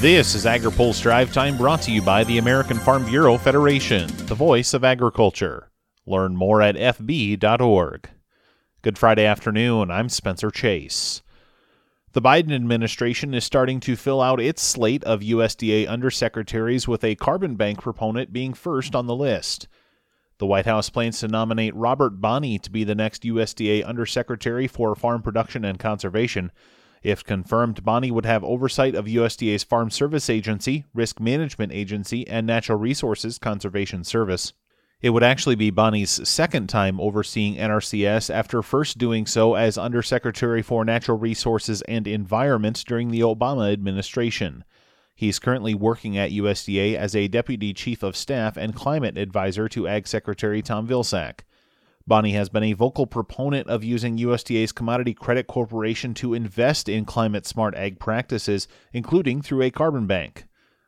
This is AgriPulse Drive Time, brought to you by the American Farm Bureau Federation, the voice of agriculture. Learn more at fb.org. Good Friday afternoon, I'm Spencer Chase. The Biden administration is starting to fill out its slate of USDA undersecretaries, with a carbon bank proponent being first on the list. The White House plans to nominate Robert Bonnie to be the next USDA undersecretary for farm production and conservation. If confirmed, Bonnie would have oversight of USDA's Farm Service Agency, Risk Management Agency, and Natural Resources Conservation Service. It would actually be Bonnie's second time overseeing NRCS, after first doing so as Undersecretary for Natural Resources and Environment during the Obama administration. He's currently working at USDA as a Deputy Chief of Staff and Climate Advisor to Ag Secretary Tom Vilsack. Bonnie has been a vocal proponent of using USDA's Commodity Credit Corporation to invest in climate-smart ag practices, including through a carbon bank.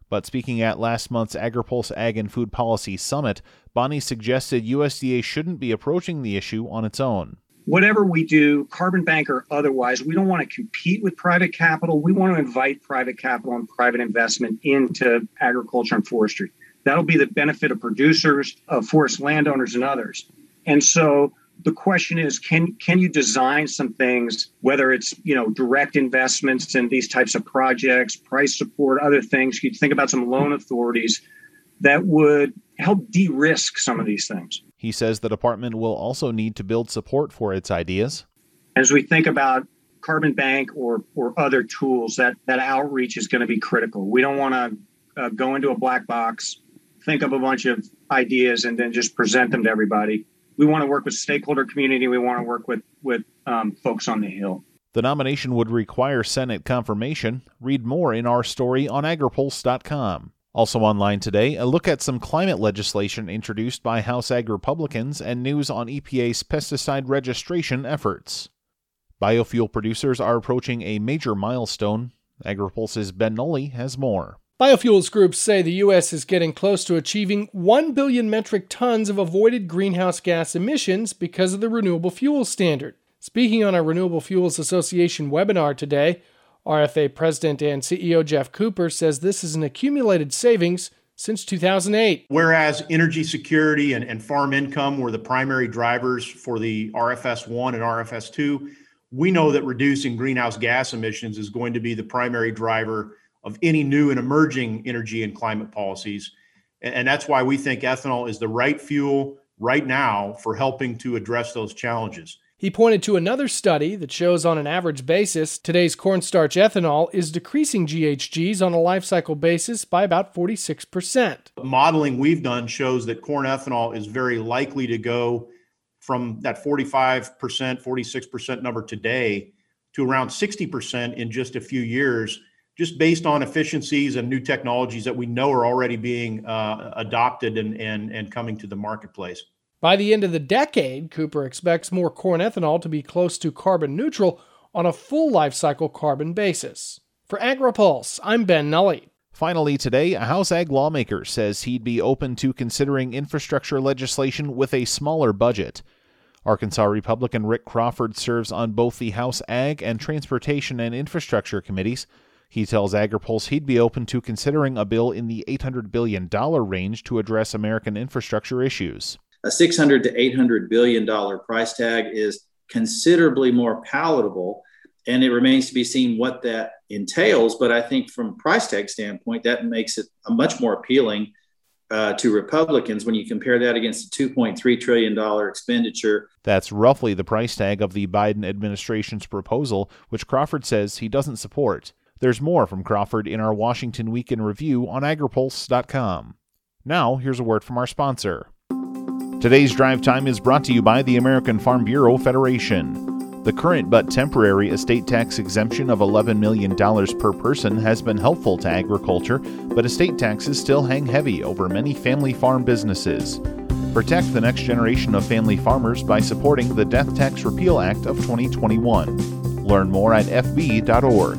But speaking at last month's AgriPulse Ag and Food Policy Summit, Bonnie suggested USDA shouldn't be approaching the issue on its own. Whatever we do, carbon bank or otherwise, we don't want to compete with private capital. We want to invite private capital and private investment into agriculture and forestry. That'll be the benefit of producers, of forest landowners, and others. And so the question is, can you design some things, whether it's, direct investments in these types of projects, price support, other things? You'd think about some loan authorities that would help de-risk some of these things. He says the department will also need to build support for its ideas. As we think about carbon bank or other tools, that outreach is going to be critical. We don't want to go into a black box, think up a bunch of ideas, and then just present them to everybody. We want to work with stakeholder community. We want to work with folks on the Hill. The nomination would require Senate confirmation. Read more in our story on agripulse.com. Also online today, a look at some climate legislation introduced by House Ag Republicans and news on EPA's pesticide registration efforts. Biofuel producers are approaching a major milestone. AgriPulse's Ben Nulli has more. Biofuels groups say the U.S. is getting close to achieving 1 billion metric tons of avoided greenhouse gas emissions because of the renewable fuel standard. Speaking on our Renewable Fuels Association webinar today, RFA President and CEO Jeff Cooper says this is an accumulated savings since 2008. Whereas energy security and farm income were the primary drivers for the RFS-1 and RFS-2, we know that reducing greenhouse gas emissions is going to be the primary driver of any new and emerging energy and climate policies. And that's why we think ethanol is the right fuel right now for helping to address those challenges. He pointed to another study that shows, on an average basis, today's cornstarch ethanol is decreasing GHGs on a life cycle basis by about 46%. Modeling we've done shows that corn ethanol is very likely to go from that 45%, 46% number today to around 60% in just a few years, just based on efficiencies and new technologies that we know are already being adopted and coming to the marketplace. By the end of the decade, Cooper expects more corn ethanol to be close to carbon neutral on a full life cycle carbon basis. For AgriPulse, I'm Ben Nulli. Finally today, a House Ag lawmaker says he'd be open to considering infrastructure legislation with a smaller budget. Arkansas Republican Rick Crawford serves on both the House Ag and Transportation and Infrastructure Committees. He tells AgriPulse he'd be open to considering a bill in the $800 billion range to address American infrastructure issues. A $600 to $800 billion price tag is considerably more palatable, and it remains to be seen what that entails. But I think from a price tag standpoint, that makes it much more appealing to Republicans when you compare that against the $2.3 trillion expenditure. That's roughly the price tag of the Biden administration's proposal, which Crawford says he doesn't support. There's more from Crawford in our Washington Week in Review on agripulse.com. Now, here's a word from our sponsor. Today's Drive Time is brought to you by the American Farm Bureau Federation. The current but temporary estate tax exemption of $11 million per person has been helpful to agriculture, but estate taxes still hang heavy over many family farm businesses. Protect the next generation of family farmers by supporting the Death Tax Repeal Act of 2021. Learn more at fb.org.